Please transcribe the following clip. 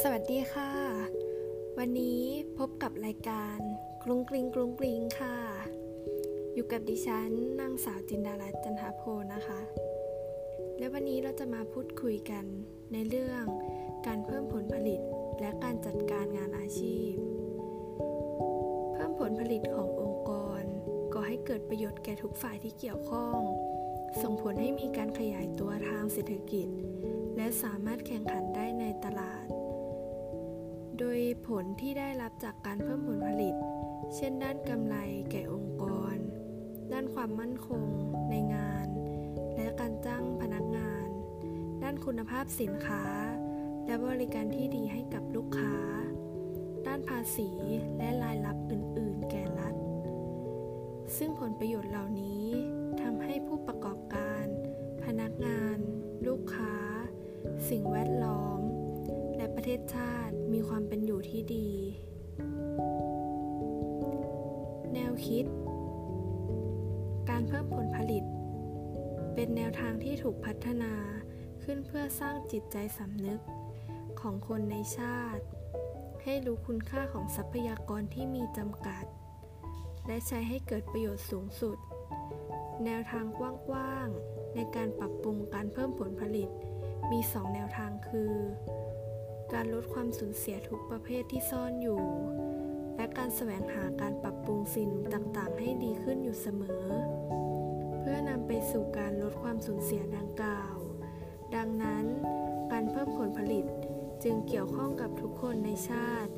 สวัสดีค่ะวันนี้พบกับรายการกรุงกริงกรุงกริงค่ะอยู่กับดิฉันนางสาวจินดารัตน์จันทโพนะคะและวันนี้เราจะมาพูดคุยกันในเรื่องการเพิ่มผลผลิตและการจัดการงานอาชีพเพิ่มผลผลิตขององค์กรก่อให้เกิดประโยชน์แก่ทุกฝ่ายที่เกี่ยวข้องส่งผลให้มีการขยายตัวทางเศรษฐกิจและสามารถแข่งขันได้ในตลาดโดยผลที่ได้รับจากการเพิ่มผลผลิตเช่นด้านกำไรแก่องค์กรด้านความมั่นคงในงานและการจ้างพนักงานด้านคุณภาพสินค้าและบริการที่ดีให้กับลูกค้าด้านภาษีและรายรับอื่นๆแก่รัฐซึ่งผลประโยชน์เหล่านี้ทำให้ผู้ประกอบการพนักงานลูกค้าสิ่งแวดล้อมและประเทศชาติมีความเป็นอยู่ที่ดีแนวคิดการเพิ่มผลผลิตเป็นแนวทางที่ถูกพัฒนาขึ้นเพื่อสร้างจิตใจสำนึกของคนในชาติให้รู้คุณค่าของทรัพยากรที่มีจำกัดและใช้ให้เกิดประโยชน์สูงสุดแนวทางกว้างๆในการปรับปรุงการเพิ่มผลผลิตมี2แนวทางคือการลดความสูญเสียทุกประเภทที่ซ่อนอยู่และการแสวงหาการปรับปรุงสิ่งต่างๆให้ดีขึ้นอยู่เสมอเพื่อนำไปสู่การลดความสูญเสียดังกล่าวดังนั้นการเพิ่มผลผลิตจึงเกี่ยวข้องกับทุกคนในชาติ